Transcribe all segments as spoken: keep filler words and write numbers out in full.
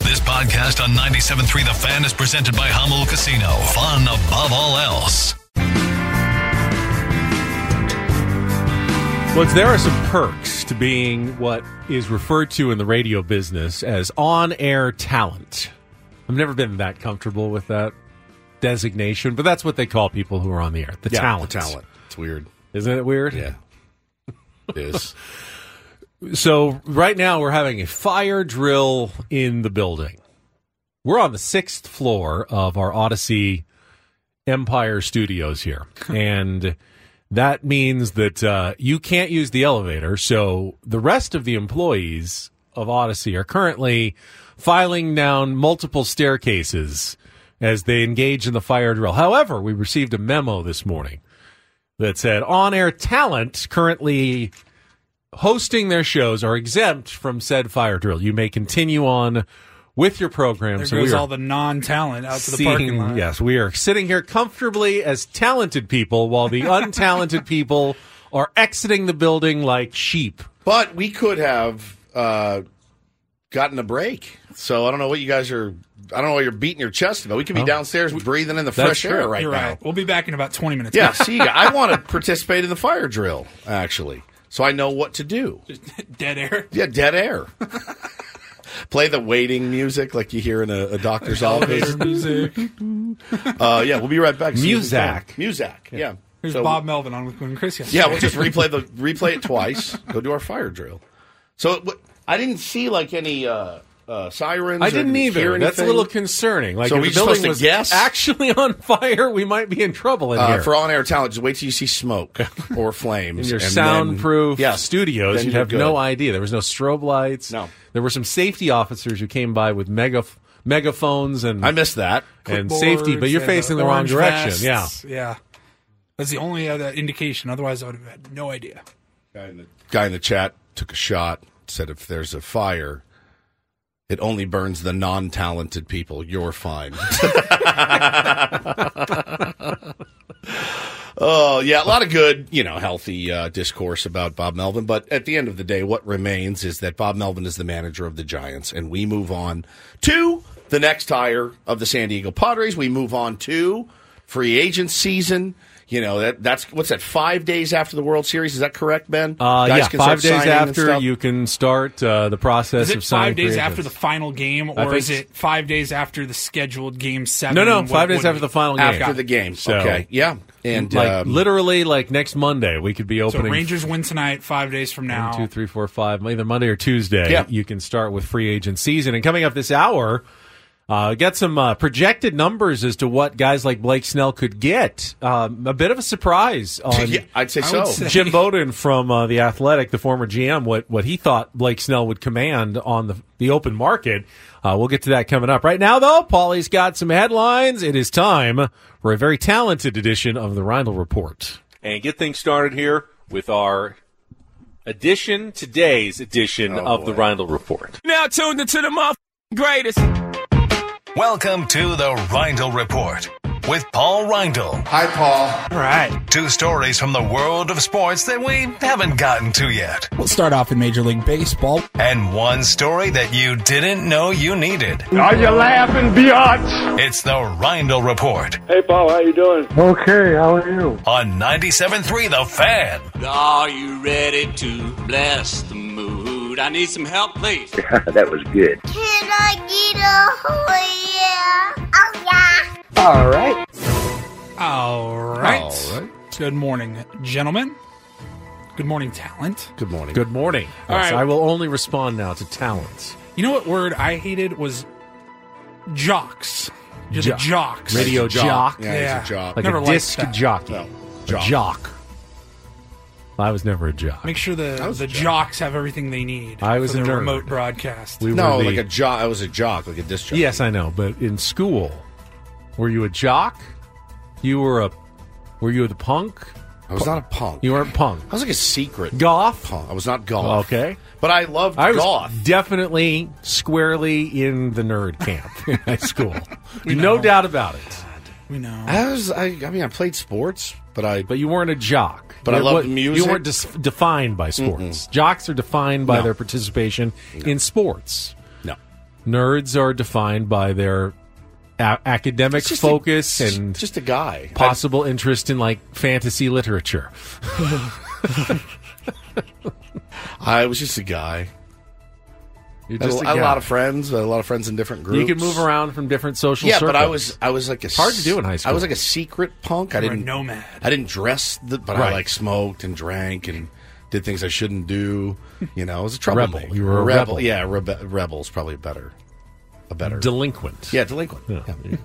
This podcast on ninety-seven point three The Fan is presented by Hummel Casino. Fun above all else. Well, there are some perks to being what is referred to in the radio business as on-air talent. I've never been that comfortable with that designation, but that's what they call people who are on the air. The yeah, talent. The talent. It's weird. Isn't it weird? Yeah. It is. So right now we're having a fire drill in the building. We're on the sixth floor of our Odyssey Empire Studios here. And that means that uh, you can't use the elevator. So the rest of the employees of Odyssey are currently filing down multiple staircases as they engage in the fire drill. However, we received a memo this morning that said on-air talent currently hosting their shows are exempt from said fire drill. You may continue on with your program. There so goes all the non-talent out to the seeing, parking lot. Yes, we are sitting here comfortably as talented people while the untalented people are exiting the building like sheep. But we could have uh, gotten a break. So I don't know what you guys are... I don't know why you're beating your chest about. We could be oh. downstairs breathing in the That's fresh true. air right you're now. Right. We'll be back in about twenty minutes. Yeah, see, I want to participate in the fire drill, actually. So I know what to do. Dead air? Yeah, dead air. Play the waiting music like you hear in a, a doctor's office. Music. Uh, yeah, we'll be right back. Muzak. Muzak, yeah. yeah. Here's so, Bob Melvin on with Glenn Chris yesterday. Yeah, we'll just replay the replay it twice. Go do our fire drill. So I didn't see like any uh, uh, sirens. I didn't, didn't either. That's a little concerning. Like, so if we the building was guess? actually on fire, we might be in trouble in uh, here. For on-air talent, just wait till you see smoke or flames. In your and soundproof then, yeah, studios, you'd have good. no idea. There was no strobe lights. No. There were some safety officers who came by with mega, megaphones and I missed that and safety, but you're facing the, the wrong direction. Vests. Yeah, yeah. That's the only other indication. Otherwise, I would have had no idea. Guy in the, guy in the chat took a shot. Said if there's a fire, it only burns the non-talented people. You're fine. Oh, yeah, a lot of good, you know, healthy uh, discourse about Bob Melvin. But at the end of the day, what remains is that Bob Melvin is the manager of the Giants, and we move on to the next hire of the San Diego Padres. We move on to free agent season. You know, that that's what's that, five days after the World Series? Is that correct, Ben? Uh, yeah, five days after you can start uh, the process of signing. Is it five days after the final game, or is it five days after the scheduled game seven? No, no, five days after the final game. After the game, so, okay, yeah. And like, um, literally, like next Monday, we could be opening. So Rangers win tonight, five days from now. One, two, three, four, five, either Monday or Tuesday, yeah. You can start with free agent season. And coming up this hour... Uh, got some uh, projected numbers as to what guys like Blake Snell could get. Um, a bit of a surprise on yeah, I'd say so. Say. Jim Bowden from uh, The Athletic, the former G M, what, what he thought Blake Snell would command on the, the open market. Uh, we'll get to that coming up. Right now, though, Paulie's got some headlines. It is time for a very talented edition of the Rindle Report. And get things started here with our... edition, today's edition oh, of boy. the Rindle Report. Now tuned into the motherfucking greatest... Welcome to the Rindle Report with Paul Rindle. Hi, Paul. All right. Two stories from the world of sports that we haven't gotten to yet. We'll start off in Major League Baseball. And one story that you didn't know you needed. Are you laughing, biatch? It's the Rindle Report. Hey, Paul, how you doing? Okay, how are you? On ninety-seven point three The Fan. Are you ready to bless the mood? I need some help, please. That was good. Can I get a oh yeah? Oh yeah. All right. All right. All right. Good morning, gentlemen. Good morning, talent. Good morning. Good morning. Yes, all right. I will only respond now to talents. You know what word I hated was jocks. Just jo- jocks. Radio jock. jock. Yeah, yeah. He's a jock. Like never a disc that. jockey. No. Jock. A jock. I was never a jock. Make sure the the jock. jocks have everything they need I was for their remote broadcast. We no, the, like a jock. I was a jock, like a disc jockey. Yes, I know. But in school, were you a jock? You were a. Were you the punk? I was not a punk. You weren't punk. I was like a secret goth. Punk. I was not goth. Okay, but I loved I goth. Was definitely squarely in the nerd camp in high school. No know. doubt about it. God, we know. I was. I, I mean, I played sports, but I. But you weren't a jock. But you I loved what, music. You weren't de- defined by sports. Mm-mm. Jocks are defined by no. their participation no. in sports. No. Nerds are defined by their. A- academic focus a, and just a guy possible I, interest in like fantasy literature. I was just a guy. You're just I, a, guy. a lot of friends, a lot of friends in different groups. You could move around from different social yeah, circles. Yeah, but I was I was like a hard to do in high school. I was like a secret punk. I You're didn't a nomad. I didn't dress, the, but right. I like smoked and drank and did things I shouldn't do. You know, I was a troublemaker. Rebel. You were a rebel. rebel. Yeah, rebe- rebel's probably better. A better delinquent. Yeah, delinquent. Yeah. Yeah.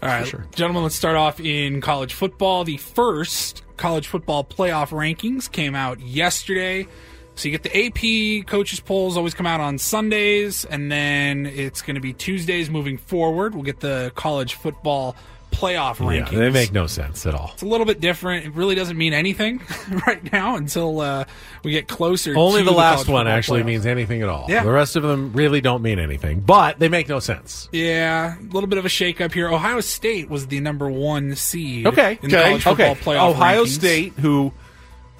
All right, sure. Gentlemen, let's start off in college football. The first college football playoff rankings came out yesterday. So you get the A P coaches polls always come out on Sundays, and then it's going to be Tuesdays moving forward. We'll get the college football playoff rankings. Yeah, they make no sense at all. It's a little bit different. It really doesn't mean anything right now until uh, we get closer. Only to the last the one actually playoffs. means anything at all. Yeah. The rest of them really don't mean anything, but they make no sense. Yeah, a little bit of a shakeup here. Ohio State was the number one seed okay. in the okay. college football okay. playoff Ohio rankings. State, who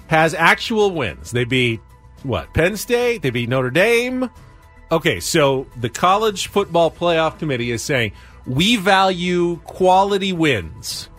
has actual wins. They beat, what, Penn State? They beat Notre Dame? Okay, so the college football playoff committee is saying, we value quality wins,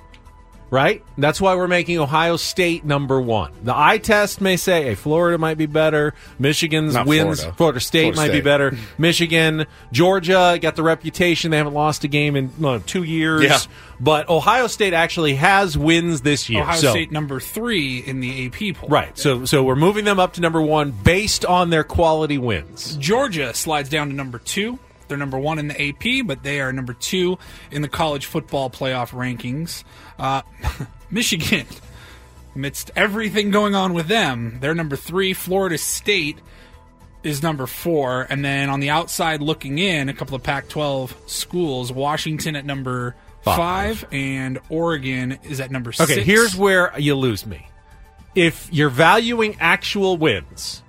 right? That's why we're making Ohio State number one. The eye test may say, hey, Florida might be better. Michigan's Not wins. Florida, Florida State Florida might State. be better. Michigan, Georgia got the reputation. They haven't lost a game in no, two years. Yeah. But Ohio State actually has wins this year. Ohio so. State number three in the A P poll. Right. So so we're moving them up to number one based on their quality wins. Georgia slides down to number two. They're number one in the A P, but they are number two in the college football playoff rankings. Uh, Michigan, amidst everything going on with them, they're number three. Florida State is number four. And then on the outside looking in, a couple of Pac twelve schools, Washington at number five, five and Oregon is at number okay, six. Okay, here's where you lose me. If you're valuing actual wins,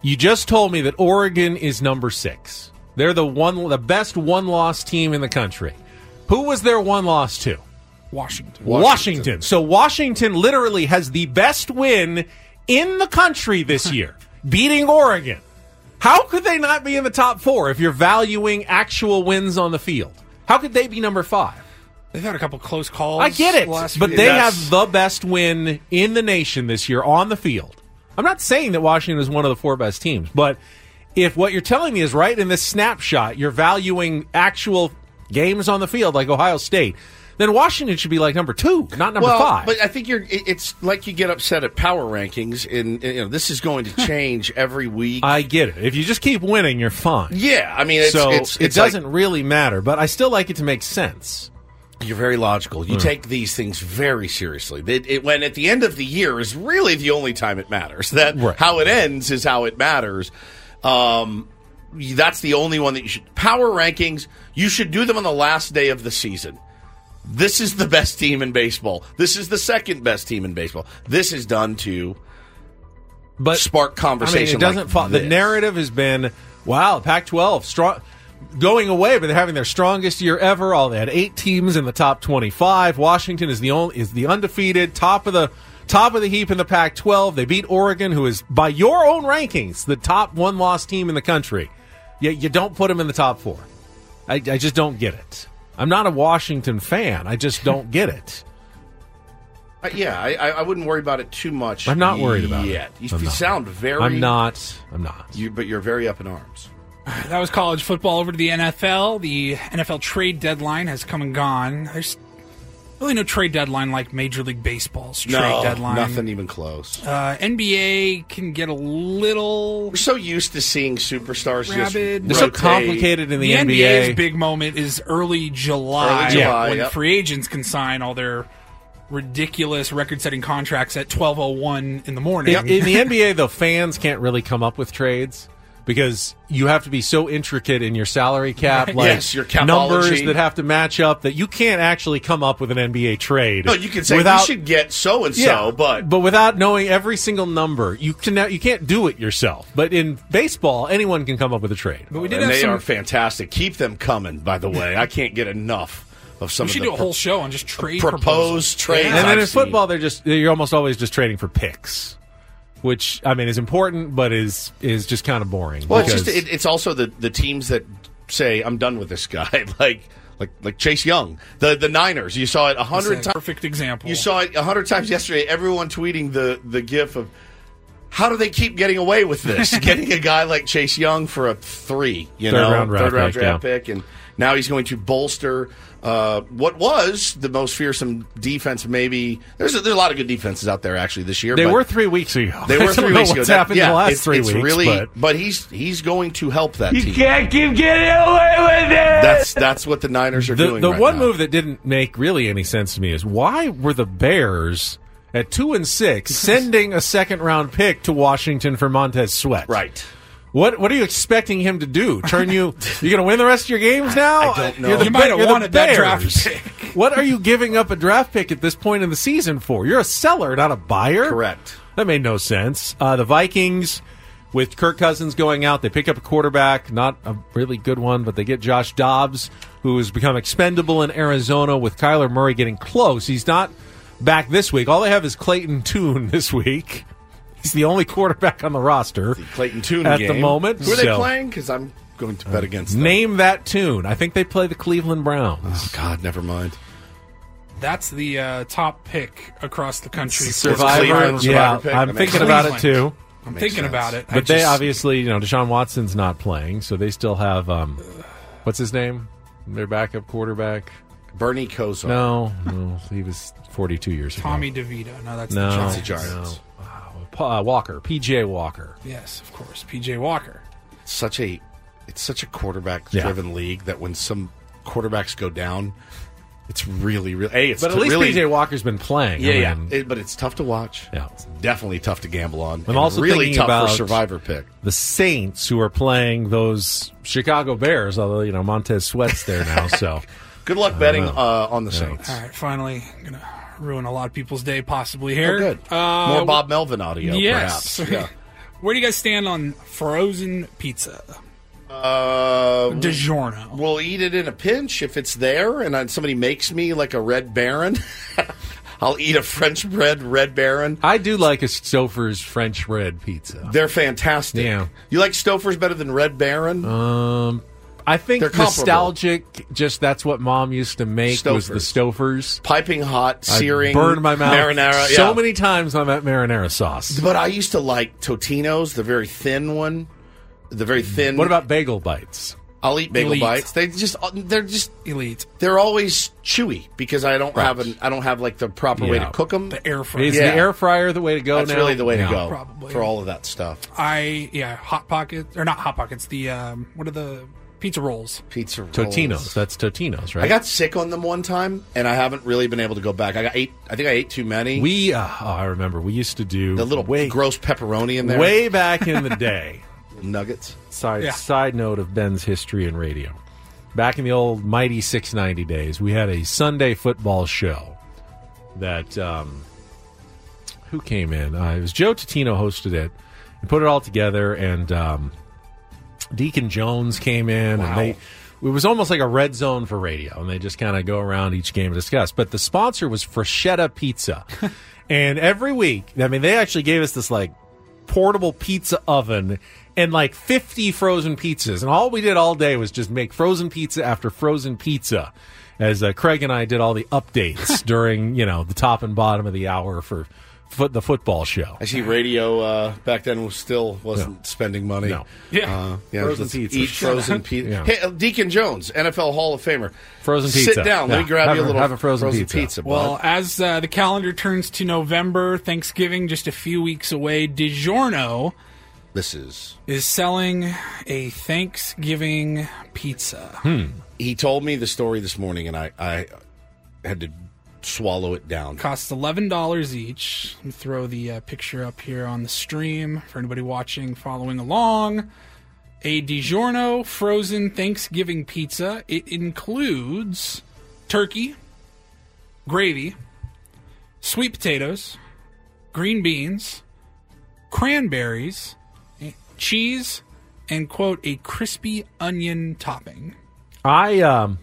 you just told me that Oregon is number six. They're the one, the best one-loss team in the country. Who was their one loss to? Washington. Washington. Washington. So Washington literally has the best win in the country this year, beating Oregon. How could they not be in the top four if you're valuing actual wins on the field? How could they be number five? They've had a couple close calls. I get it, the but they yes. have the best win in the nation this year on the field. I'm not saying that Washington is one of the four best teams, but if what you're telling me is right in this snapshot, you're valuing actual games on the field like Ohio State, then Washington should be like number two, not number well, five. But I think you're. It's like you get upset at power rankings, and you know this is going to change every week. I get it. If you just keep winning, you're fine. Yeah, I mean, it's, so it's, it's, it's it doesn't like, really matter. But I still like it to make sense. You're very logical. You mm. take these things very seriously. It, it, when at the end of the year is really the only time it matters. That right. how it ends is how it matters. Um, that's the only one that you should. Power rankings, you should do them on the last day of the season. This is the best team in baseball. This is the second best team in baseball. This is done to but, spark conversation. I mean, it doesn't like fall, the narrative has been, wow, Pac twelve, strong, going away, but they're having their strongest year ever. All they had eight teams in the top twenty-five. Washington is the only, is the undefeated, top of the Top of the heap in the Pac twelve. They beat Oregon, who is, by your own rankings, the top one-loss team in the country. Yet you don't put them in the top four. I, I just don't get it. I'm not a Washington fan. I just don't get it. Uh, yeah, I, I wouldn't worry about it too much. I'm not worried about yet. it. You I'm sound not. very... I'm not. I'm not. You, but you're very up in arms. That was college football. Over to the N F L. The N F L trade deadline has come and gone. There's really no trade deadline like Major League Baseball's trade no, deadline. Nothing even close. Uh, N B A can get a little... We're so used to seeing superstars rabid. just rotate. They're so complicated in the, the N B A. The N B A's big moment is early July, early July when yep. free agents can sign all their ridiculous record-setting contracts at twelve oh one in the morning. Yep. In the N B A, though, fans can't really come up with trades. Because you have to be so intricate in your salary cap, like yes, your numbers that have to match up, that you can't actually come up with an N B A trade. No, you can say without, you should get so and so, but but without knowing every single number, you can you can't do it yourself. But in baseball, anyone can come up with a trade. But we did and have they some... are fantastic. Keep them coming. By the way, I can't get enough. Of some we should of do a pro- whole show on just trade proposed trades. And then in football, they're just you're almost always just trading for picks. Which, I mean, is important, but is is just kind of boring. Well, it's, just, it, it's also the, the teams that say, I'm done with this guy, like like like Chase Young. The the Niners, you saw it a hundred times. Perfect example. You saw it a hundred times yesterday, everyone tweeting the, the gif of, how do they keep getting away with this? Getting a guy like Chase Young for a three, you third know, round third round draft pick. Yeah. And now he's going to bolster uh, what was the most fearsome defense. Maybe there's a, there's a lot of good defenses out there actually this year. They but were three weeks ago. They were three weeks ago. What's that, happened yeah, in the last it's, three it's weeks? Really, but, but he's he's going to help that. You team. You can't keep getting away with it. That's that's what the Niners are the, doing. The right one now. Move that didn't make really any sense to me is why were the Bears at two and six sending a second round pick to Washington for Montez Sweat? Right. What what are you expecting him to do? Turn you you're going to win the rest of your games now? I don't know. You're the, you might have wanted that draft pick. What are you giving up a draft pick at this point in the season for? You're a seller, not a buyer. Correct. That made no sense. Uh, the Vikings, with Kirk Cousins going out, they pick up a quarterback, not a really good one, but they get Josh Dobbs, who has become expendable in Arizona with Kyler Murray getting close. He's not back this week. All they have is Clayton Tune this week. He's the only quarterback on the roster the Clayton Tune at game. the moment. Who are they so, playing? Because I'm going to bet against them. Name that tune. I think they play the Cleveland Browns. Oh, God, never mind. That's the uh, top pick across the country. Survivor. Survivor yeah, pick. I'm thinking Cleveland. about it, too. I'm thinking sense. about it. But just, they obviously, you know, Deshaun Watson's not playing, so they still have, um, what's his name? Their backup quarterback. Bernie Kosar. No, no, he was forty-two years Tommy ago. Tommy DeVito. No, that's no, the Giants. Giants. No. Uh, Walker, P J Walker. Yes, of course, P J Walker. Such a, it's such a quarterback-driven yeah. league that when some quarterbacks go down, it's really, really. Hey, it's but at least really, P J Walker's been playing. Yeah, I mean, yeah. It, but it's tough to watch. Yeah, it's definitely tough to gamble on. I'm and also really thinking tough about for survivor pick. The Saints, who are playing those Chicago Bears, although you know Montez Sweat's there now. So good luck betting uh, on the yeah. Saints. All right, finally, I'm gonna. ruin a lot of people's day possibly here. Oh, good. Uh, More Bob Melvin audio, yes. perhaps. Yeah. Where do you guys stand on frozen pizza? Uh, DiGiorno. We'll eat it in a pinch if it's there and I, somebody makes me like a Red Baron. I'll eat a French bread Red Baron. I do like a Stouffer's French bread pizza. They're fantastic. Yeah. You like Stouffer's better than Red Baron? Um... I think They're nostalgic, just that's what Mom used to make Stouffer's. was the Stouffer's. Piping hot, searing, burned my mouth. Marinara. So yeah. many times on that marinara sauce. But I used to like Totino's, the very thin one. The very thin. What about bagel bites? I'll eat bagel elite. bites. They just they're just elite. They're always chewy because I don't right. have an I don't have like the proper yeah. way to cook them. The air fryer. Is yeah. the air fryer the way to go? That's now? really the way no, to go probably. for all of that stuff. I yeah, hot pockets or not hot pockets. The um, what are the Pizza rolls. Pizza rolls. Totino's. That's Totino's, right? I got sick on them one time, and I haven't really been able to go back. I got ate, I think I ate too many. We, uh, oh, I remember, we used to do... The little way, gross pepperoni in there. Way back in the day. Nuggets. Side, yeah. side note of Ben's history in radio. Back in the old mighty six ninety days, we had a Sunday football show that, um, who came in? Uh, it was Joe Totino hosted it, and put it all together, and... Um, Deacon Jones came in, wow. and they it was almost like a red zone for radio, and they just kind of go around each game and discuss. But the sponsor was Freschetta Pizza, and every week, I mean, they actually gave us this, like, portable pizza oven and, like, fifty frozen pizzas, and all we did all day was just make frozen pizza after frozen pizza, as uh, Craig and I did all the updates during, you know, the top and bottom of the hour for foot, the football show. I see radio uh, back then was still wasn't no. spending money. No. Yeah. Uh, yeah. Frozen pizza. Eat frozen pizza. Yeah. Hey, Deacon Jones, N F L Hall of Famer. Frozen pizza. Sit down. Yeah. Let me grab have you a little have a frozen, frozen pizza. pizza well, as uh, the calendar turns to November, Thanksgiving just a few weeks away, DiGiorno this is is selling a Thanksgiving pizza. Hmm. He told me the story this morning, and I, I had to swallow it down. Costs eleven dollars each. Let me throw the uh, picture up here on the stream for anybody watching, following along. A DiGiorno frozen Thanksgiving pizza. It includes turkey, gravy, sweet potatoes, green beans, cranberries, cheese, and, quote, a crispy onion topping. I, um...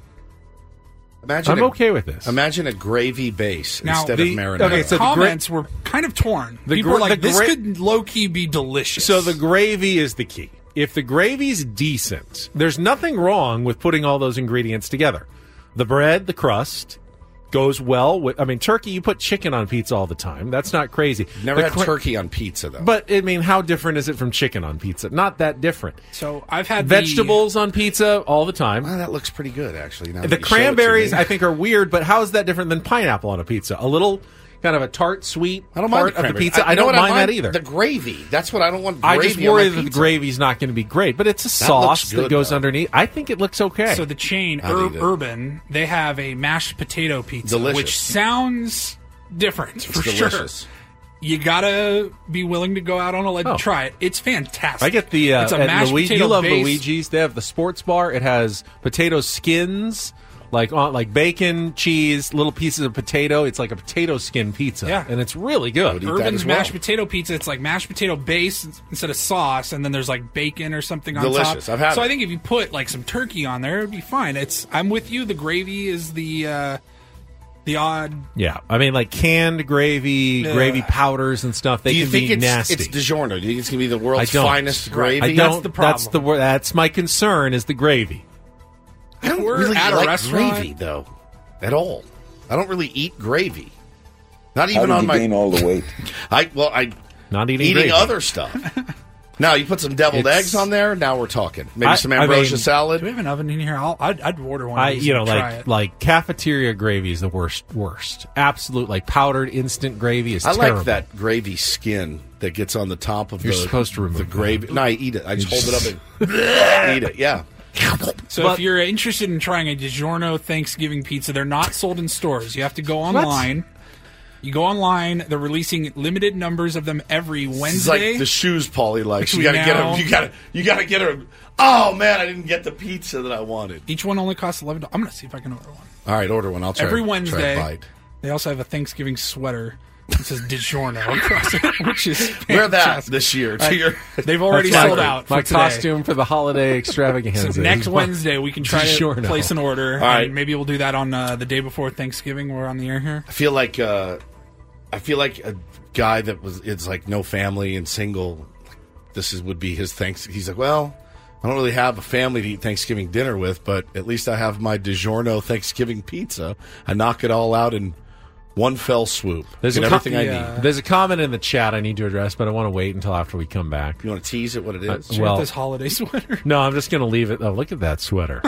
Imagine I'm a, okay with this. Imagine a gravy base now, instead the, of marinara. Okay, so the comments gra- were kind of torn. The People gra- were like, this gra- could low-key be delicious. So the gravy is the key. If the gravy's decent, there's nothing wrong with putting all those ingredients together. The bread, the crust, goes well with... I mean, turkey, you put chicken on pizza all the time. That's not crazy. Never the had cra- turkey on pizza, though. But, I mean, how different is it from chicken on pizza? Not that different. So, I've had Vegetables the... on pizza all the time. Well, that looks pretty good, actually. Now the cranberries, I think, are weird, but how is that different than pineapple on a pizza? A little... Kind of a tart, sweet I don't part mind the of the pizza. I, I don't mind, I mind that either. The gravy. That's what I don't want gravy on I just worry that the gravy's not going to be great, but it's a that sauce good, that goes though. underneath. I think it looks okay. So the chain, Ur- Urban, they have a mashed potato pizza, delicious. which sounds different it's for delicious. sure. You gotta be willing to go out on a ledge oh. and try it. It's fantastic. I get the... Uh, it's a mashed Lu- potato You love base. Luigi's. They have the sports bar. It has potato skins... Like on, like bacon, cheese, little pieces of potato. It's like a potato skin pizza, yeah. and it's really good. Urban's well. mashed potato pizza. It's like mashed potato base instead of sauce, and then there's like bacon or something on Delicious. top. Delicious. I've had. So it. I think if you put like some turkey on there, it'd be fine. It's. I'm with you. The gravy is the uh, the odd. Yeah, I mean like canned gravy, uh, gravy powders and stuff. They do you can think be it's, nasty. It's DiGiorno. Do you think it's gonna be the world's finest gravy? I don't. That's the problem. That's the that's my concern is the gravy. I don't We're really at a like restaurant. gravy, though, at all. I don't really eat gravy. Not even How did on you my gain all the weight. I well, I not eating, eating other stuff. Now you put some deviled it's... eggs on there. Now we're talking. Maybe I, some ambrosia I mean, salad. Do we have an oven in here? I'll, I'd, I'd order one. I, of these you know, like try it. like cafeteria gravy is the worst. Worst. Absolute like powdered instant gravy is. I terrible. like that gravy skin that gets on the top of. You're the, supposed to remove the gravy. That. No, I eat it. I just, just hold it up and eat it. Yeah. So but, if you're interested in trying a DiGiorno Thanksgiving pizza, they're not sold in stores. You have to go online. What? You go online. They're releasing limited numbers of them every Wednesday. It's like the shoes Paulie likes. You got to get them. You got to you got to get them. Oh, man, I didn't get the pizza that I wanted. Each one only costs eleven dollars. I'm going to see if I can order one. All right, order one. I'll try Every Wednesday, try they also have a Thanksgiving sweater. It says DiGiorno across it, which is fantastic. Wear that this year. To your... They've already That's sold my, out for My today. costume for the holiday extravaganza. So next Wednesday, we can try DiGiorno. to place an order. All right. And maybe we'll do that on uh, the day before Thanksgiving. We're on the air here. I feel like uh, I feel like a guy that was it's like no family and single, this is would be his Thanksgiving. He's like, well, I don't really have a family to eat Thanksgiving dinner with, but at least I have my DiGiorno Thanksgiving pizza. I knock it all out and... One fell swoop. There's a, everything com- I yeah. need. There's a comment in the chat I need to address, but I want to wait until after we come back. You want to tease it what it is? Uh, well, this holiday sweater? No, I'm just going to leave it. Oh, look at that sweater.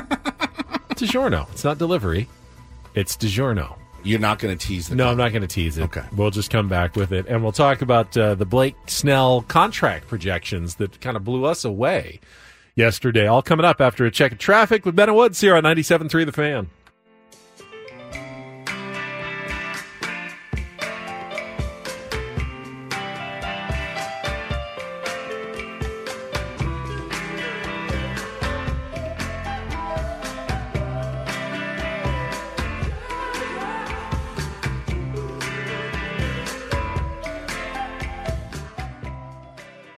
DiGiorno. It's not delivery. It's DiGiorno. You're not going to tease it? No, guy. I'm not going to tease it. Okay. We'll just come back with it, and we'll talk about uh, the Blake Snell contract projections that kind of blew us away yesterday. All coming up after a check of traffic with Ben and Woods here on ninety-seven point three The Fan.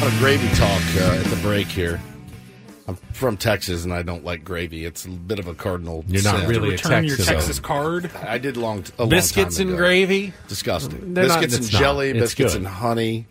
What a gravy talk uh, at the break here. I'm from Texas, and I don't like gravy. It's a bit of a cardinal sin. You're not sin. really a Texan. Return your Texas card. I did long a long biscuits time ago. And gravy. Disgusting. They're biscuits not, and jelly. Not. Biscuits and honey.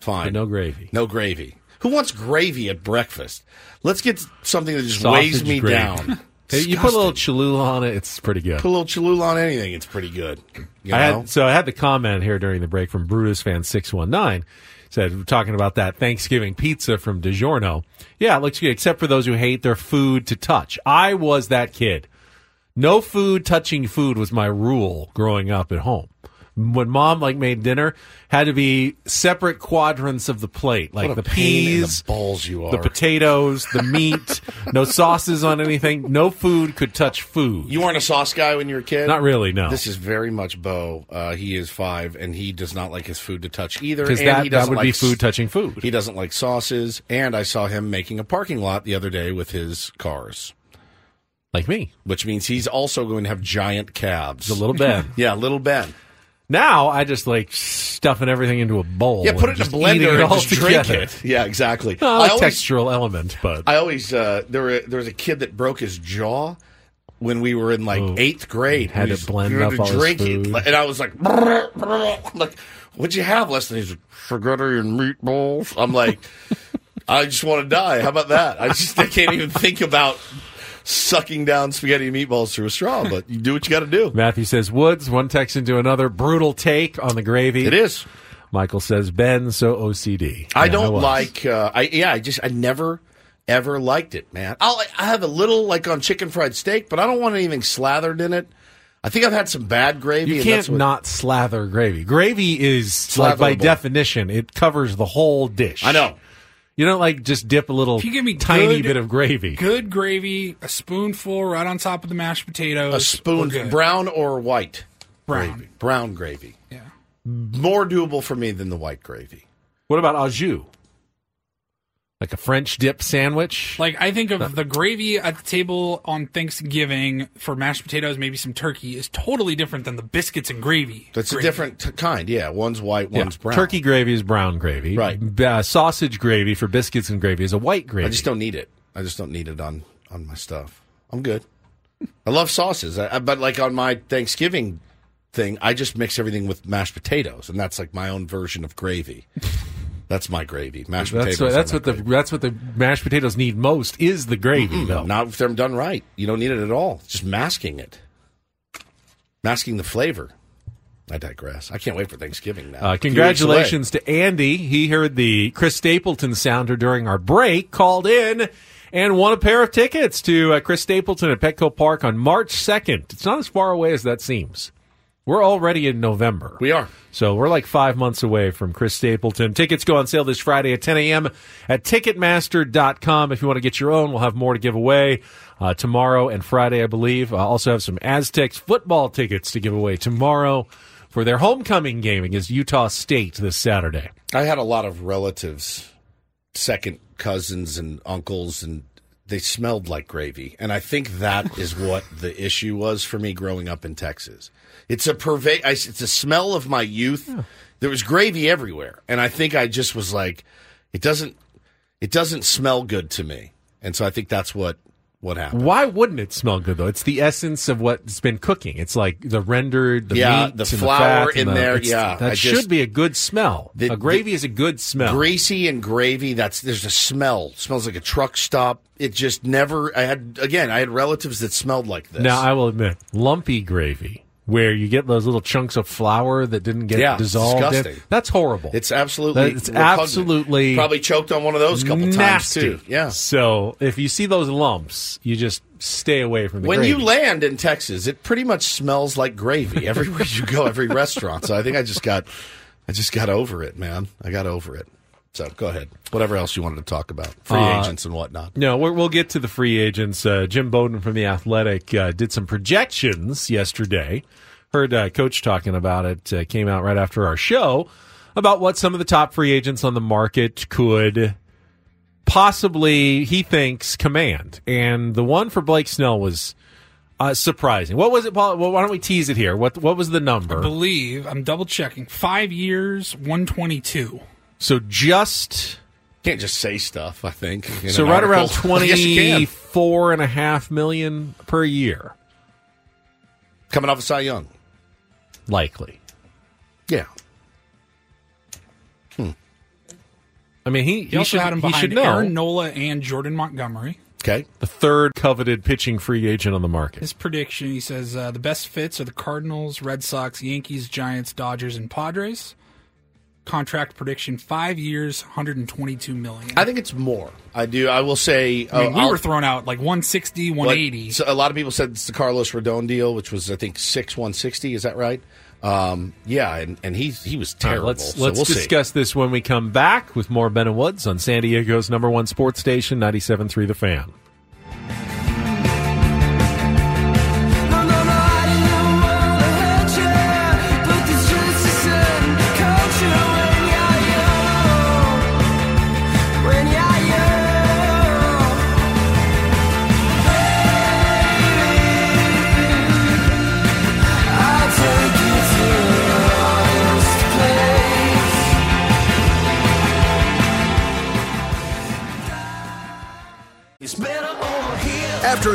Fine. But no gravy. No gravy. Who wants gravy at breakfast? Let's get something that just Sausage weighs me gravy. down. You put a little Cholula on it, it's pretty good. Put a little Cholula on anything, it's pretty good. You know? I had, so I had the comment here during the break from Brutus Fan six one nine. Said, we're talking about that Thanksgiving pizza from DiGiorno. Yeah, it looks good, except for those who hate their food to touch. I was that kid. No food touching food was my rule growing up at home. When mom like made dinner, had to be separate quadrants of the plate, like the peas, the balls you are, the potatoes, the meat, no sauces on anything. No food could touch food. You weren't a sauce guy when you were a kid? Not really, no. This is very much Bo. Uh, he is five, and he does not like his food to touch either. Because that, that would like be food touching food. He doesn't like sauces, and I saw him making a parking lot the other day with his cars. Like me. Which means he's also going to have giant calves. The little Ben. Yeah, little Ben. Now I just like stuffing everything into a bowl. Yeah, put it in a blender and just drink it. Yeah, exactly. No, I like I always, textural element, but I always uh, there were, there was a kid that broke his jaw when we were in like oh, eighth grade. Had to blend up all his food, it. and I was like, brruh, brruh. like, what'd you have? Less than he's like, spaghetti and meatballs. I'm like, I just want to die. How about that? I just I can't even think about. Sucking down spaghetti and meatballs through a straw, but you do what you got to do. Matthew says, Woods, one Texan to another, brutal take on the gravy. It is. Michael says, Ben, so O C D. I yeah, don't I like, uh, I yeah, I just, I never, ever liked it, man. I'll, I have a little, like, on chicken fried steak, but I don't want anything slathered in it. I think I've had some bad gravy. You can't and that's what... not slather gravy. Gravy is, like, by definition, it covers the whole dish. I know. You don't, like, just dip a little tiny good, bit of gravy. Good gravy, a spoonful right on top of the mashed potatoes. A spoon, brown or white? Brown. Gravy. Brown gravy. Yeah. More doable for me than the white gravy. What about au jus? Like a French dip sandwich? Like, I think of the gravy at the table on Thanksgiving for mashed potatoes, maybe some turkey, is totally different than the biscuits and gravy. That's gravy. A different t- kind, yeah. One's white, one's yeah. brown. Turkey gravy is brown gravy. Right. Uh, sausage gravy for biscuits and gravy is a white gravy. I just don't need it. I just don't need it on, on my stuff. I'm good. I love sauces, I, I, but like on my Thanksgiving thing, I just mix everything with mashed potatoes, and that's like my own version of gravy. That's my gravy. Mashed that's potatoes. What, that's what gravy. the that's what the mashed potatoes need most is the gravy. Mm-hmm. Though. Not if they're done right. You don't need it at all. It's just masking it, masking the flavor. I digress. I can't wait for Thanksgiving now. Uh, congratulations to Andy. He heard the Chris Stapleton sounder during our break. Called in and won a pair of tickets to uh, Chris Stapleton at Petco Park on March second. It's not as far away as that seems. We're already in November. We are. So we're like five months away from Chris Stapleton. Tickets go on sale this Friday at ten a.m. at Ticketmaster dot com. If you want to get your own, we'll have more to give away uh, tomorrow and Friday, I believe. I uh, also have some Aztecs football tickets to give away tomorrow for their homecoming game against Utah State this Saturday. I had a lot of relatives, second cousins and uncles, and they smelled like gravy. And I think that is what the issue was for me growing up in Texas. It's a perva- I, It's a smell of my youth. Yeah. There was gravy everywhere, and I think I just was like, it doesn't, it doesn't smell good to me, and so I think that's what what happened. Why wouldn't it smell good, though? It's the essence of what's been cooking. It's like the rendered, the yeah, meat, the flour the fat in the, there. Yeah, that I should just, be a good smell. The, a gravy the, is a good smell. Greasy and gravy. That's there's a smell. It smells like a truck stop. It just never. I had again. I had relatives that smelled like this. Now I will admit, lumpy gravy, where you get those little chunks of flour that didn't get yeah, dissolved. Disgusting. In. That's horrible. It's absolutely that, It's repugnant. absolutely... Probably choked on one of those a couple nasty. times, too. Yeah. So if you see those lumps, you just stay away from the when gravy. When you land in Texas, it pretty much smells like gravy everywhere you go, every restaurant. So I think I just got I just got over it, man. I got over it. So go ahead. Whatever else you wanted to talk about. Free uh, agents and whatnot. No, we're, we'll get to the free agents. Uh, Jim Bowden from The Athletic uh, did some projections yesterday. Heard uh, Coach talking about it. Uh, came out right after our show about what some of the top free agents on the market could possibly, he thinks, command. And the one for Blake Snell was uh, surprising. What was it, Paul? Well, why don't we tease it here? What What was the number? I believe, I'm double-checking, five years, one twenty-two. So just... Can't just say stuff, I think. So right article. around twenty-four and a half million dollars per year. Coming off of Cy Young. Likely. Yeah. Hmm. I mean, he, he, he also should, had him behind Aaron Nola and Jordan Montgomery. Okay. The third coveted pitching free agent on the market. His prediction, he says, uh, the best fits are the Cardinals, Red Sox, Yankees, Giants, Dodgers, and Padres. Contract prediction, five years, one hundred twenty-two million dollars. I think it's more. I do. I will say... I mean, uh, we I'll, were thrown out like one sixty, one eighty. Like, so a lot of people said it's the Carlos Rodon deal, which was, I think, six one sixty. Is that right? Um, yeah, and, and he, he was terrible. Right, let's so let's we'll discuss see. this when we come back with more Ben and Woods on San Diego's number one sports station, ninety-seven point three The Fan. After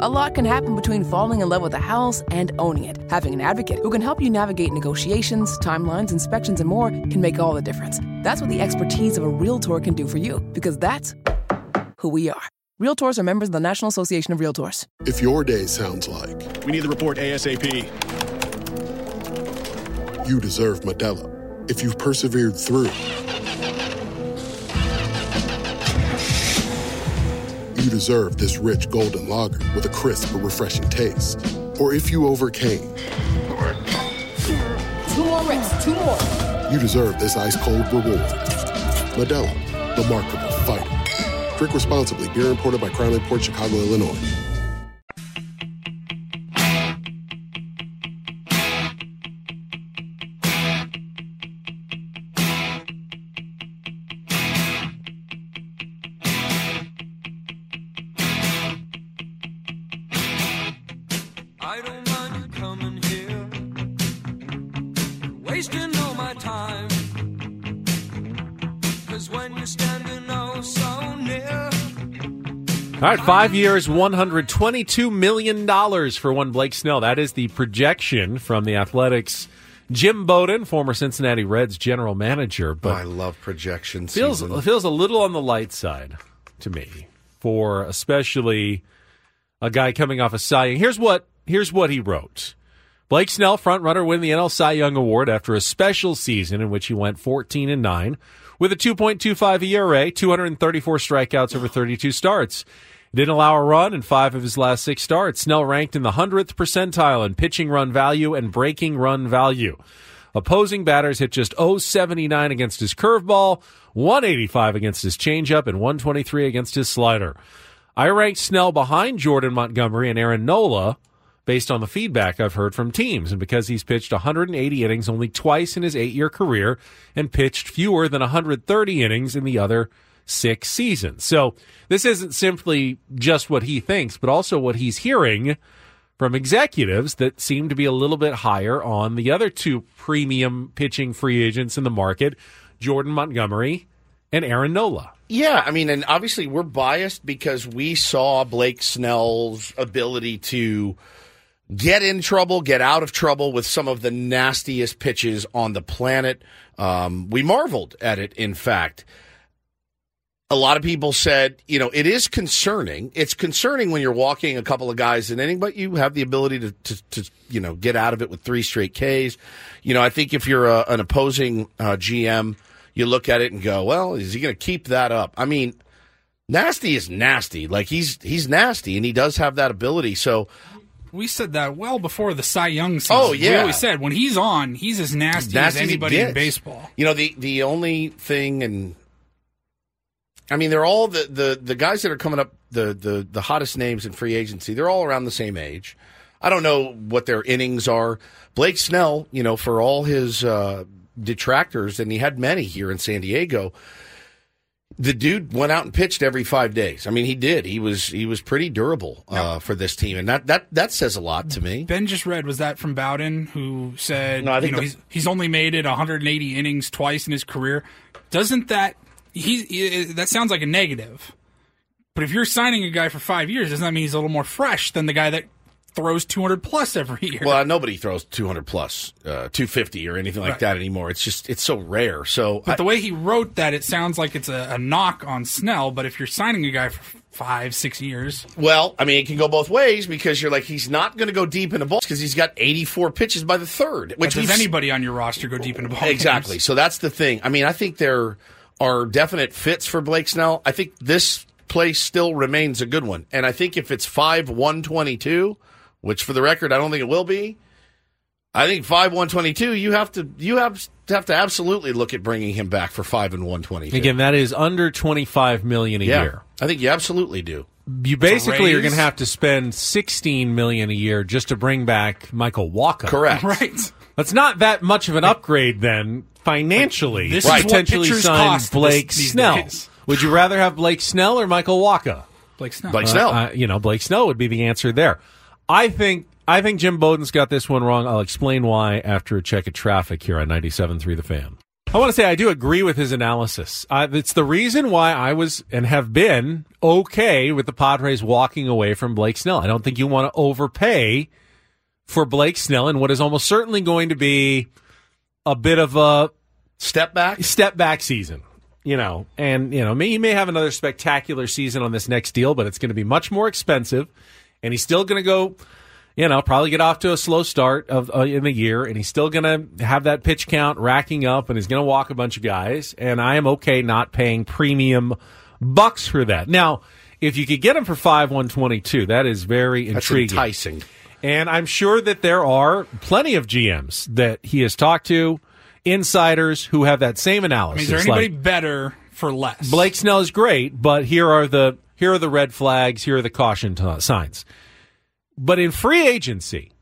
A lot can happen between falling in love with a house and owning it. Having an advocate who can help you navigate negotiations, timelines, inspections, and more can make all the difference. That's what the expertise of a Realtor can do for you, because that's who we are. Realtors are members of the National Association of Realtors. If your day sounds like... We need the report ASAP. You deserve Medella. If you've persevered through... You deserve this rich golden lager with a crisp but refreshing taste. Or if you overcame... Two more rings, two more. You deserve this ice-cold reward. Modelo, the Markable Fighter. Drink responsibly. Beer imported by Crown Port Chicago, Illinois. All right, five years, one hundred twenty-two million dollars for one Blake Snell. That is the projection from The Athletic's Jim Bowden, former Cincinnati Reds general manager. But oh, I love projections. Feels season. feels a little on the light side to me for especially a guy coming off a Cy Young. Here's what here's what he wrote: Blake Snell, frontrunner, win the N L Cy Young Award after a special season in which he went fourteen and nine with a two point two five E R A, two hundred thirty-four strikeouts over thirty-two starts. Didn't allow a run in five of his last six starts. Snell ranked in the hundredth percentile in pitching run value and breaking run value. Opposing batters hit just oh seventy-nine against his curveball, one eighty-five against his changeup, and one twenty-three against his slider. I ranked Snell behind Jordan Montgomery and Aaron Nola based on the feedback I've heard from teams, and because he's pitched one hundred eighty innings only twice in his eight-year career and pitched fewer than one hundred thirty innings in the other six seasons. So this isn't simply just what he thinks, but also what he's hearing from executives that seem to be a little bit higher on the other two premium pitching free agents in the market, Jordan Montgomery and Aaron Nola. Yeah, I mean, and obviously we're biased because we saw Blake Snell's ability to get in trouble, get out of trouble with some of the nastiest pitches on the planet. Um, we marveled at it, in fact. A lot of people said, you know, it is concerning. It's concerning when you're walking a couple of guys in an inning, but you have the ability to, to, to, you know, get out of it with three straight Ks. You know, I think if you're a, an opposing uh, G M, you look at it and go, well, is he going to keep that up? I mean, nasty is nasty. Like, he's he's nasty, and he does have that ability, so... We said that well before the Cy Young season. Oh, yeah. We always said, when he's on, he's as nasty, nasty as anybody in baseball. You know, the, the only thing, and I mean, they're all the, the, the guys that are coming up, the, the, the hottest names in free agency, they're all around the same age. I don't know what their innings are. Blake Snell, you know, for all his uh, detractors, and he had many here in San Diego, the dude went out and pitched every five days. I mean, he did. He was he was pretty durable uh, for this team, and that, that that says a lot to me. Ben just read, was that from Bowden, who said, no, I think you know, the... he's, he's only made it one hundred eighty innings twice in his career. Doesn't that he, he that sounds like a negative? But if you're signing a guy for five years, doesn't that mean he's a little more fresh than the guy that throws two hundred plus every year? Well, nobody throws two hundred plus, uh, two fifty or anything like right. that anymore. It's just, it's so rare. So, But I, the way he wrote that, it sounds like it's a, a knock on Snell, but if you're signing a guy for five, six years. Well, I mean, it can go both ways because you're like, he's not going to go deep in the ball because he's got eighty-four pitches by the third. Which does anybody on your roster go deep in the ball? Exactly. Games? So that's the thing. I mean, I think there are definite fits for Blake Snell. I think this place still remains a good one. And I think if it's five one twenty-two... which, for the record, I don't think it will be. I think five one twenty-two. You have to you have have to absolutely look at bringing him back for five and one twenty-two. Again, that is under twenty-five million dollars a yeah, year. I think you absolutely do. You basically are going to have to spend sixteen million dollars a year just to bring back Michael Wacha. Correct. Right. That's not that much of an upgrade then financially. Like, this right. is what pitchers cost. Blake this, Snell. Days. Would you rather have Blake Snell or Michael Wacha? Blake Snell. Blake Snell. Uh, uh, you know, Blake Snell would be the answer there. I think I think Jim Bowden's got this one wrong. I'll explain why after a check of traffic here on ninety-seven point three The Fan. I want to say I do agree with his analysis. Uh, it's the reason why I was and have been okay with the Padres walking away from Blake Snell. I don't think you want to overpay for Blake Snell in what is almost certainly going to be a bit of a step back step back season. You know, and you know, he may have another spectacular season on this next deal, but it's going to be much more expensive. And he's still going to go, you know, probably get off to a slow start of uh, in the year. And he's still going to have that pitch count racking up. And he's going to walk a bunch of guys. And I am okay not paying premium bucks for that. Now, if you could get him for five one twenty-two, that is very intriguing. That's enticing. And I'm sure that there are plenty of G Ms that he has talked to, insiders, who have that same analysis. I mean, is there anybody like, better for less? Blake Snell is great, but here are the... Here are the red flags. Here are the caution t- signs. But in free agency,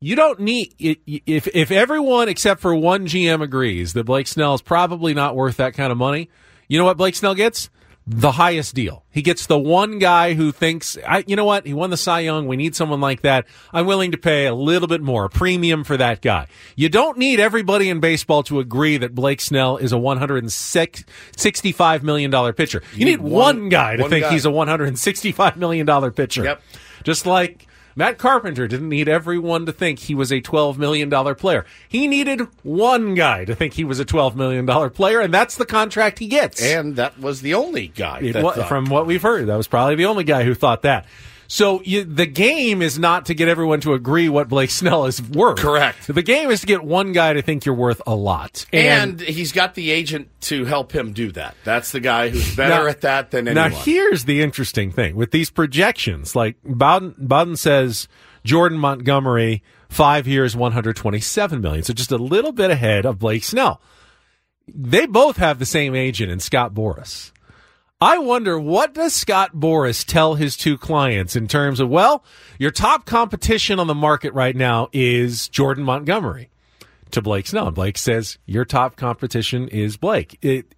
you don't need if if everyone except for one G M agrees that Blake Snell is probably not worth that kind of money. You know what Blake Snell gets? The highest deal. He gets the one guy who thinks, I, you know what? He won the Cy Young. We need someone like that. I'm willing to pay a little bit more, a premium for that guy. You don't need everybody in baseball to agree that Blake Snell is a one hundred sixty-five million dollars pitcher. You, you need one, one guy to one think guy. He's a one hundred sixty-five million dollars pitcher. Yep. Just like Matt Carpenter didn't need everyone to think he was a twelve million dollars player. He needed one guy to think he was a twelve million dollars player, and that's the contract he gets. And that was the only guy. It, that what, from what we've heard, that was probably the only guy who thought that. So you, the game is not to get everyone to agree what Blake Snell is worth. Correct. The game is to get one guy to think you're worth a lot. And, and he's got the agent to help him do that. That's the guy who's better now, at that than anyone. Now, here's the interesting thing. With these projections, like Bowden, Bowden says Jordan Montgomery, five years, one hundred twenty-seven million dollars. So just a little bit ahead of Blake Snell. They both have the same agent in Scott Boras. I wonder, what does Scott Boras tell his two clients in terms of, well, your top competition on the market right now is Jordan Montgomery, to Blake Snell. And Blake says, your top competition is Blake. It,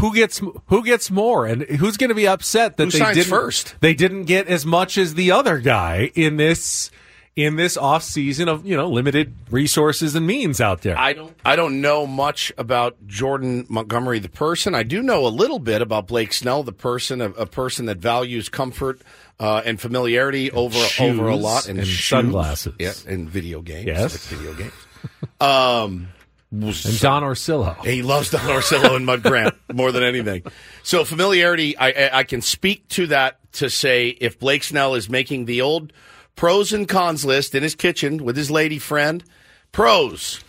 who gets who gets more, and who's going to be upset that who they didn't first? They didn't get as much as the other guy in this in this off season of, you know, limited resources and means out there. I don't I don't know much about Jordan Montgomery the person. I do know a little bit about Blake Snell the person, a, a person that values comfort uh, and familiarity and over over a lot, and, and sunglasses, yeah, and video games, yes, like video games. Um, and Don Orsillo. He loves Don Orsillo and Mud Grant more than anything. So familiarity, I, I can speak to that to say if Blake Snell is making the old pros and cons list in his kitchen with his lady friend, pros,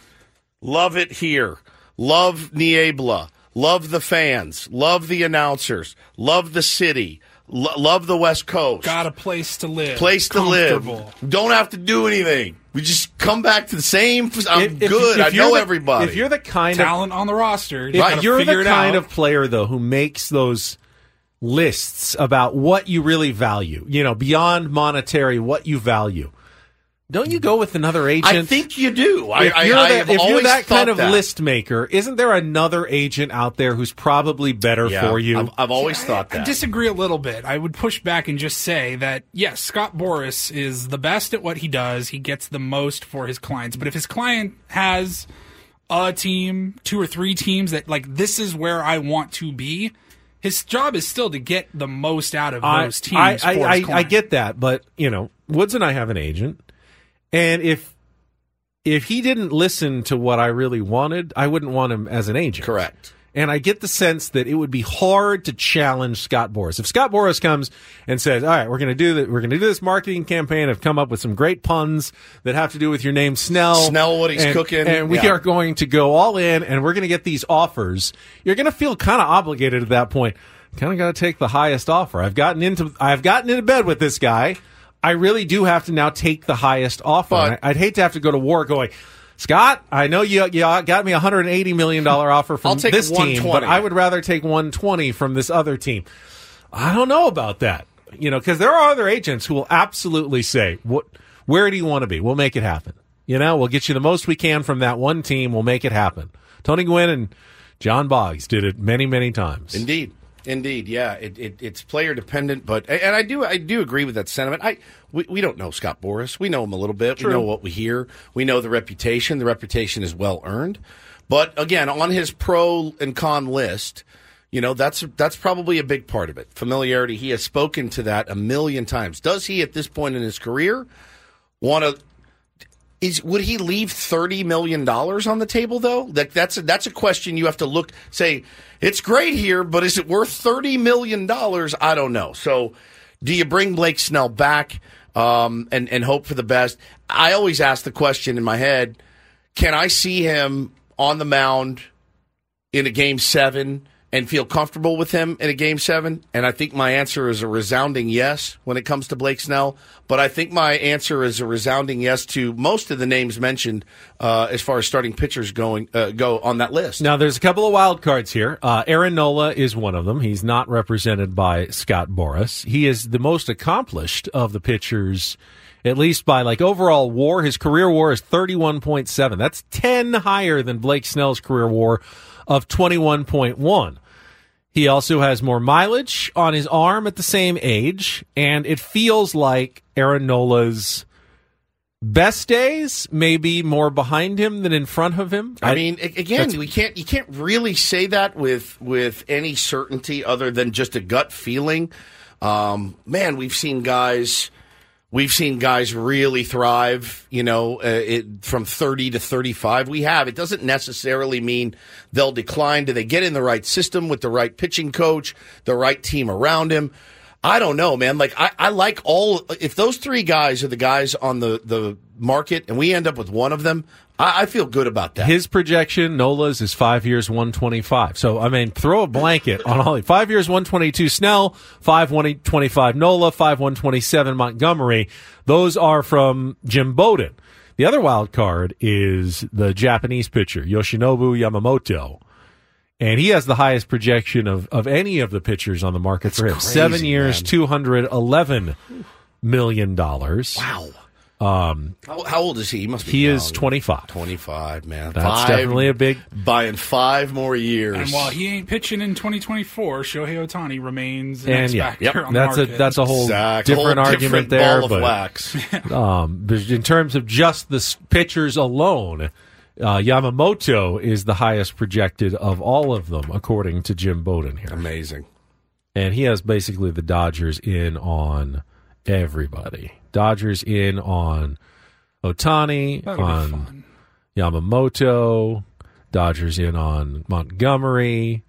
love it here, love Niebla, love the fans, love the announcers, love the city, lo- love the West Coast. Got a place to live. Place to live. Don't have to do anything. We just come back to the same. I'm if, good. If I know the, everybody. If you're the kind talent of, on the roster, you right, you're the kind out. of player though who makes those lists about what you really value. You know, beyond monetary, what you value. Don't you go with another agent? I think you do. I, if you're, I, the, I if you're that kind of that. list maker, isn't there another agent out there who's probably better yeah, for you? I've, I've always yeah, thought I, that. I disagree a little bit. I would push back and just say that, yes, Scott Boras is the best at what he does. He gets the most for his clients. But if his client has a team, two or three teams that, like, this is where I want to be, his job is still to get the most out of I, those teams. I, I, for his I, I get that, but, you know, Woods and I have an agent. And if if he didn't listen to what I really wanted, I wouldn't want him as an agent. Correct. And I get the sense that it would be hard to challenge Scott Boras. If Scott Boras comes and says, "All right, we're going to do that. We're going to do this marketing campaign. I've come up with some great puns that have to do with your name, Snell. Snell, what he's and, cooking, and we yeah. are going to go all in, and we're going to get these offers." You're going to feel kind of obligated at that point. Kind of got to take the highest offer. I've gotten into I've gotten into bed with this guy. I really do have to now take the highest offer. But, I'd hate to have to go to war going, Scott, I know you, you got me a one hundred eighty million dollars offer from this team, but I would rather take one hundred twenty from this other team. I don't know about that, you know, because there are other agents who will absolutely say, "What? Where do you want to be? We'll make it happen. You know, we'll get you the most we can from that one team. We'll make it happen." Tony Gwynn and John Boggs did it many, many times. Indeed. Indeed, yeah, it, it it's player dependent, but and I do I do agree with that sentiment. I we, we don't know Scott Boras, we know him a little bit, True. We know what we hear, we know the reputation. The reputation is well earned, but again, on his pro and con list, you know that's that's probably a big part of it. Familiarity, he has spoken to that a million times. Does he at this point in his career want to? Is, would he leave thirty million dollars on the table, though? That, that's, a, that's a question you have to look, say, it's great here, but is it worth thirty million dollars? I don't know. So do you bring Blake Snell back um, and, and hope for the best? I always ask the question in my head, can I see him on the mound in a game seven and feel comfortable with him in a game seven? And I think my answer is a resounding yes when it comes to Blake Snell. But I think my answer is a resounding yes to most of the names mentioned uh, as far as starting pitchers going uh, go on that list. Now, there's a couple of wild cards here. Uh, Aaron Nola is one of them. He's not represented by Scott Boras. He is the most accomplished of the pitchers, at least by, like, overall war. His career war is thirty-one point seven. That's ten higher than Blake Snell's career war of twenty-one point one. He also has more mileage on his arm at the same age, and it feels like Aaron Nola's best days may be more behind him than in front of him. I, I mean, again, we can't you can't really say that with with any certainty other than just a gut feeling. Um, man, we've seen guys we've seen guys really thrive, you know, uh, it, from thirty to thirty-five. We have. It doesn't necessarily mean they'll decline. Do they get in the right system with the right pitching coach, the right team around him? I don't know, man. Like, I, I like all – if those three guys are the guys on the, the market and we end up with one of them, I, I feel good about that. His projection, Nola's, is five years, one twenty-five. So, I mean, throw a blanket on all – five years, one twenty-two, Snell, five twenty-five, Nola, five one twenty-seven, Montgomery. Those are from Jim Bowden. The other wild card is the Japanese pitcher, Yoshinobu Yamamoto. And he has the highest projection of, of any of the pitchers on the market That's for him. Crazy, Seven years, man. two hundred eleven million dollars. Wow. Um, how, how old is he? He must be. He young. Is twenty-five. twenty-five, man. That's five, definitely a big. Buying five more years. And while he ain't pitching in twenty twenty-four, Shohei Ohtani remains the and next yeah, factor yep. on that's the market. A, that's a whole exactly. different whole argument different there. Ball but, of wax. um, in terms of just the pitchers alone, uh, Yamamoto is the highest projected of all of them, according to Jim Bowden here. Amazing. And he has basically the Dodgers in on everybody. Dodgers in on Ohtani, on Yamamoto, Dodgers in on Montgomery.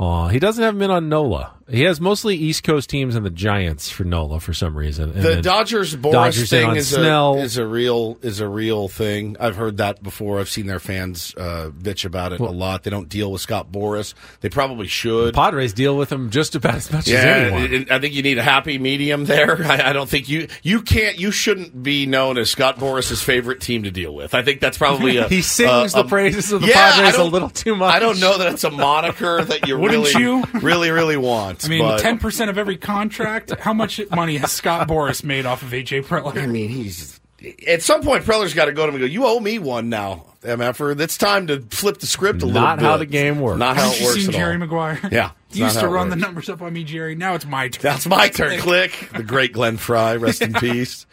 Uh, he doesn't have him in on Nola. He has mostly East Coast teams and the Giants for Nola for some reason. And the Dodgers Boras thing is a, is a real is a real thing. I've heard that before. I've seen their fans uh, bitch about it well, a lot. They don't deal with Scott Boras. They probably should. The Padres deal with him just about as much yeah, as anyone. I think you need a happy medium there. I, I don't think you you can't you shouldn't be known as Scott Boras' favorite team to deal with. I think that's probably a he sings uh, the praises of the yeah, Padres a little too much. I don't know that it's a moniker that you. Really, you? really, really want. I mean, but... ten percent of every contract. How much money has Scott Boras made off of A J Preller? I mean, he's at some point, Preller's got to go to him and go, you owe me one now, M F R. It's time to flip the script a little not bit. Not how the game works. Not how Haven't it works. You've seen at Jerry all. Maguire? Yeah. You used to run the numbers up on me, Jerry. Now it's my turn. That's my turn. Click. The great Glenn Fry. Rest yeah. in peace.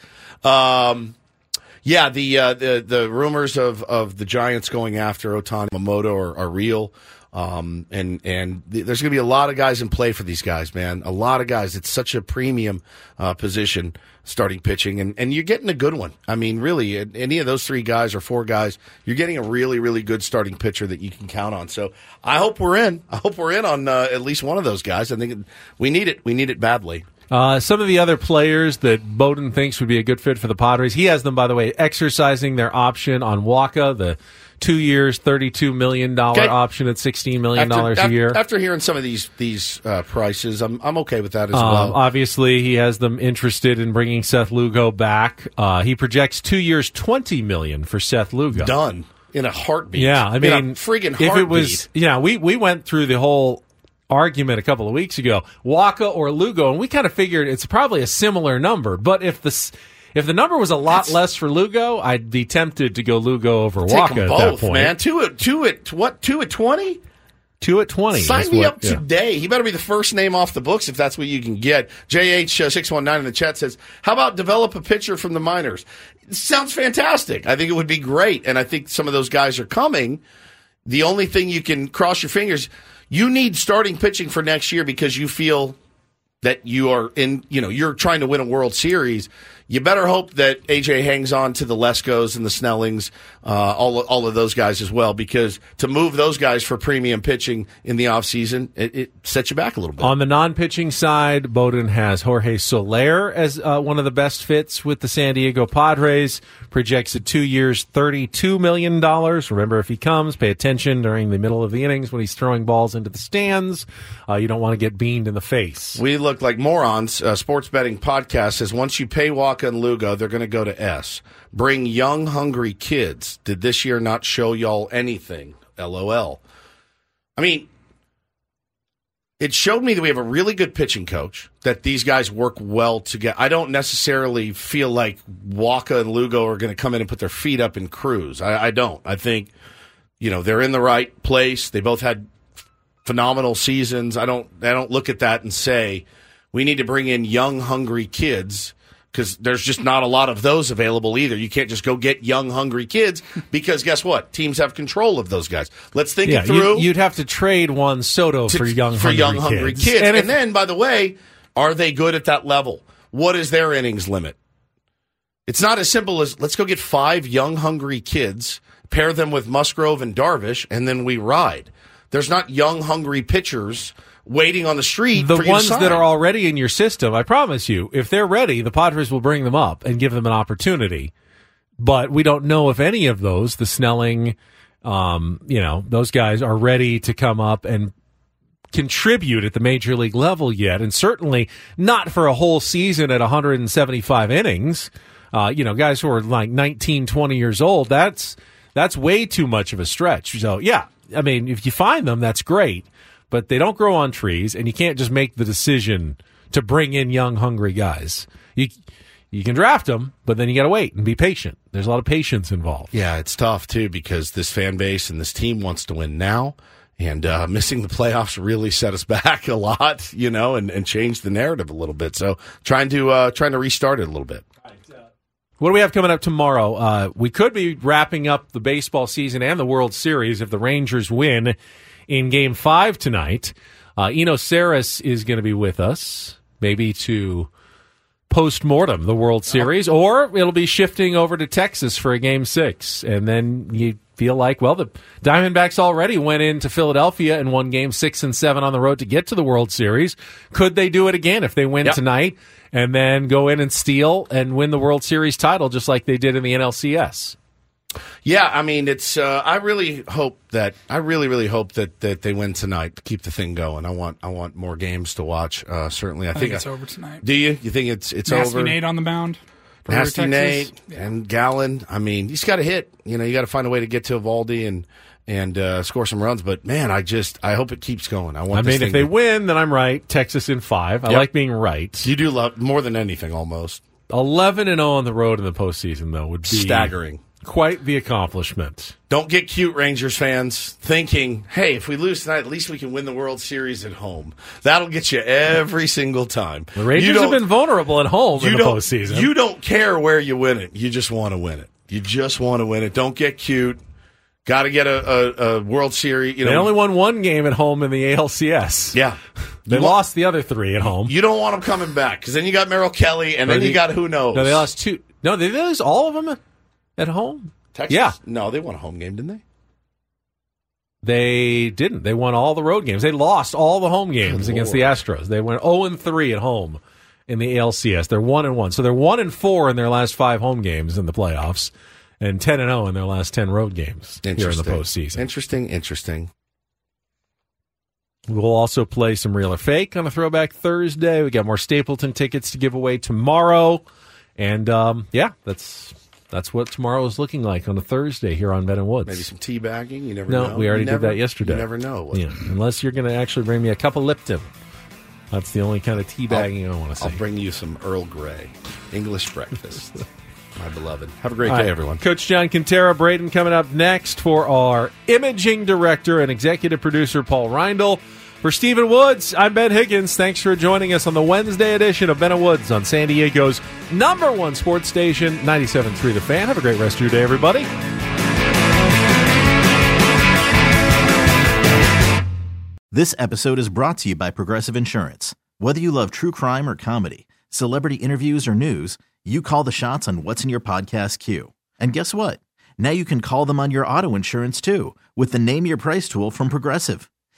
Um,. Yeah, the uh, the the rumors of, of the Giants going after Ohtani Momoto are, are real, um, and and th- there's going to be a lot of guys in play for these guys, man. A lot of guys. It's such a premium uh, position, starting pitching, and, and you're getting a good one. I mean, really, any of those three guys or four guys, you're getting a really, really good starting pitcher that you can count on. So I hope we're in. I hope we're in on uh, at least one of those guys. I think we need it. We need it badly. Uh, some of the other players that Bowden thinks would be a good fit for the Padres, he has them, by the way, exercising their option on Waka, the two years, thirty-two million dollars okay. option at sixteen million dollars after, a year. After hearing some of these these uh, prices, I'm I'm okay with that as um, well. Obviously, he has them interested in bringing Seth Lugo back. Uh, he projects two years, twenty million dollars for Seth Lugo. Done. In a heartbeat. Yeah, I mean, in a friggin' heartbeat. If it was, yeah, we, we went through the whole argument a couple of weeks ago, Waka or Lugo, and we kind of figured it's probably a similar number. But if the if the number was a lot That's, less for Lugo, I'd be tempted to go Lugo over Waka. Take them both, at that point, man. Two at two at what? Two at twenty. Two at twenty. Sign me what, up yeah. today. He better be the first name off the books if that's what you can get. J H six one nine in the chat says, how about develop a pitcher from the minors? It sounds fantastic. I think it would be great, and I think some of those guys are coming. The only thing you can cross your fingers. You need starting pitching for next year because you feel that you are in, you know, you're trying to win a World Series. You better hope that A J hangs on to the Leskos and the Snellings, uh, all, all of those guys as well, because to move those guys for premium pitching in the offseason, it, it sets you back a little bit. On the non-pitching side, Bowden has Jorge Soler as uh, one of the best fits with the San Diego Padres, projects at two years, thirty-two million dollars. Remember, if he comes, pay attention during the middle of the innings when he's throwing balls into the stands. Uh, you don't want to get beamed in the face. We look like morons. Uh, Sports Betting Podcast says once you pay walk and Lugo, they're going to go to S. Bring young, hungry kids. Did this year not show y'all anything? LOL. I mean, it showed me that we have a really good pitching coach, that these guys work well together. I don't necessarily feel like Waka and Lugo are going to come in and put their feet up and cruise. I, I don't. I think, you know, they're in the right place. They both had phenomenal seasons. I don't. I don't look at that and say, we need to bring in young, hungry kids, because there's just not a lot of those available either. You can't just go get young, hungry kids because guess what? Teams have control of those guys. Let's think yeah, it through. You'd, you'd have to trade Juan Soto to, for young, for hungry, young kids. hungry kids. And, and if, then, by the way, are they good at that level? What is their innings limit? It's not as simple as let's go get five young, hungry kids, pair them with Musgrove and Darvish, and then we ride. There's not young, hungry pitchers waiting on the street the for you ones to sign. That are already in your system, I promise you, if they're ready, the Padres will bring them up and give them an opportunity. But we don't know if any of those, the Snelling, um, you know, those guys are ready to come up and contribute at the major league level yet, and certainly not for a whole season at one hundred seventy-five innings. Uh, you know, guys who are like nineteen, twenty years old, that's that's way too much of a stretch. So, yeah. I mean, if you find them, that's great, but they don't grow on trees, and you can't just make the decision to bring in young, hungry guys. You you can draft them, but then you got to wait and be patient. There's a lot of patience involved. Yeah, it's tough, too, because this fan base and this team wants to win now. And uh, missing the playoffs really set us back a lot, you know, and, and changed the narrative a little bit. So trying to uh, trying to restart it a little bit. What do we have coming up tomorrow? Uh, we could be wrapping up the baseball season and the World Series if the Rangers win in Game five tonight. Uh, Eno Saris is going to be with us, maybe to post-mortem the World Series, or it'll be shifting over to Texas for a Game six, and then you feel like, well, the Diamondbacks already went into Philadelphia and won game six and seven on the road to get to the World Series. Could they do it again if they win yep. tonight and then go in and steal and win the World Series title just like they did in the N L C S? Yeah, I mean, it's. Uh, I really hope that I really, really hope that, that they win tonight to keep the thing going. I want I want more games to watch. Uh, certainly, I, I think, think it's I, over tonight. Do you? You think it's it's Nasty over? Nate on the mound. Nasty Nate yeah. and Gallen. I mean, he's got to hit. You know, you got to find a way to get to Eovaldi and and uh, score some runs. But man, I just I hope it keeps going. I want. I mean, if they to... win, then I'm right. Texas in five. I yep. like being right. You do love more than anything, almost. Eleven and zero on the road in the postseason though would be staggering. Quite the accomplishment. Don't get cute, Rangers fans, thinking, hey, if we lose tonight, at least we can win the World Series at home. That'll get you every single time. The Rangers have been vulnerable at home in the postseason. You don't care where you win it. You just want to win it. You just want to win it. Don't get cute. Got to get a, a, a World Series. You know, they only won one game at home in the A L C S. Yeah. They you lost the other three at home. You don't want them coming back because then you got Merrill Kelly and then, then you, you got who knows. No, they lost two. No, they lose all of them. At home? Texas? Yeah. No, they won a home game, didn't they? They didn't. They won all the road games. They lost all the home games Good against Lord. the Astros. They went zero and three at home in the A L C S. They're one and one. So they're one and four in their last five home games in the playoffs and ten and oh in their last ten road games here in the postseason. Interesting, interesting. We'll also play some Real or Fake on a Throwback Thursday. We got more Stapleton tickets to give away tomorrow. And, um, yeah, that's... That's what tomorrow is looking like on a Thursday here on Ben and Woods. Maybe some teabagging. You never no, know. No, we already never, did that yesterday. You never know. Yeah, unless you're going to actually bring me a cup of Lipton. That's the only kind of teabagging I want to see. I'll bring you some Earl Grey. English breakfast. My beloved. Have a great All day, right. everyone. Coach John Quintero, Braden coming up next for our imaging director and executive producer, Paul Reindl. For Stephen Woods, I'm Ben Higgins. Thanks for joining us on the Wednesday edition of Ben and Woods on San Diego's number one sports station, ninety-seven point three The Fan. Have a great rest of your day, everybody. This episode is brought to you by Progressive Insurance. Whether you love true crime or comedy, celebrity interviews or news, you call the shots on what's in your podcast queue. And guess what? Now you can call them on your auto insurance, too, with the Name Your Price tool from Progressive.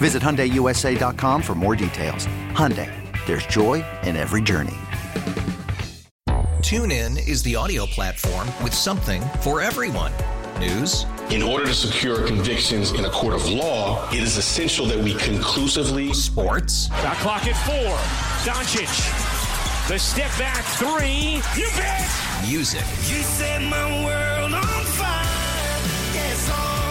Visit Hyundai U S A dot com for more details. Hyundai, there's joy in every journey. TuneIn is the audio platform with something for everyone. News. In order to secure convictions in a court of law, it is essential that we conclusively. Sports. Got clock at four. Doncic. The step back three. You bet. Music. You set my world on fire. Yes, oh.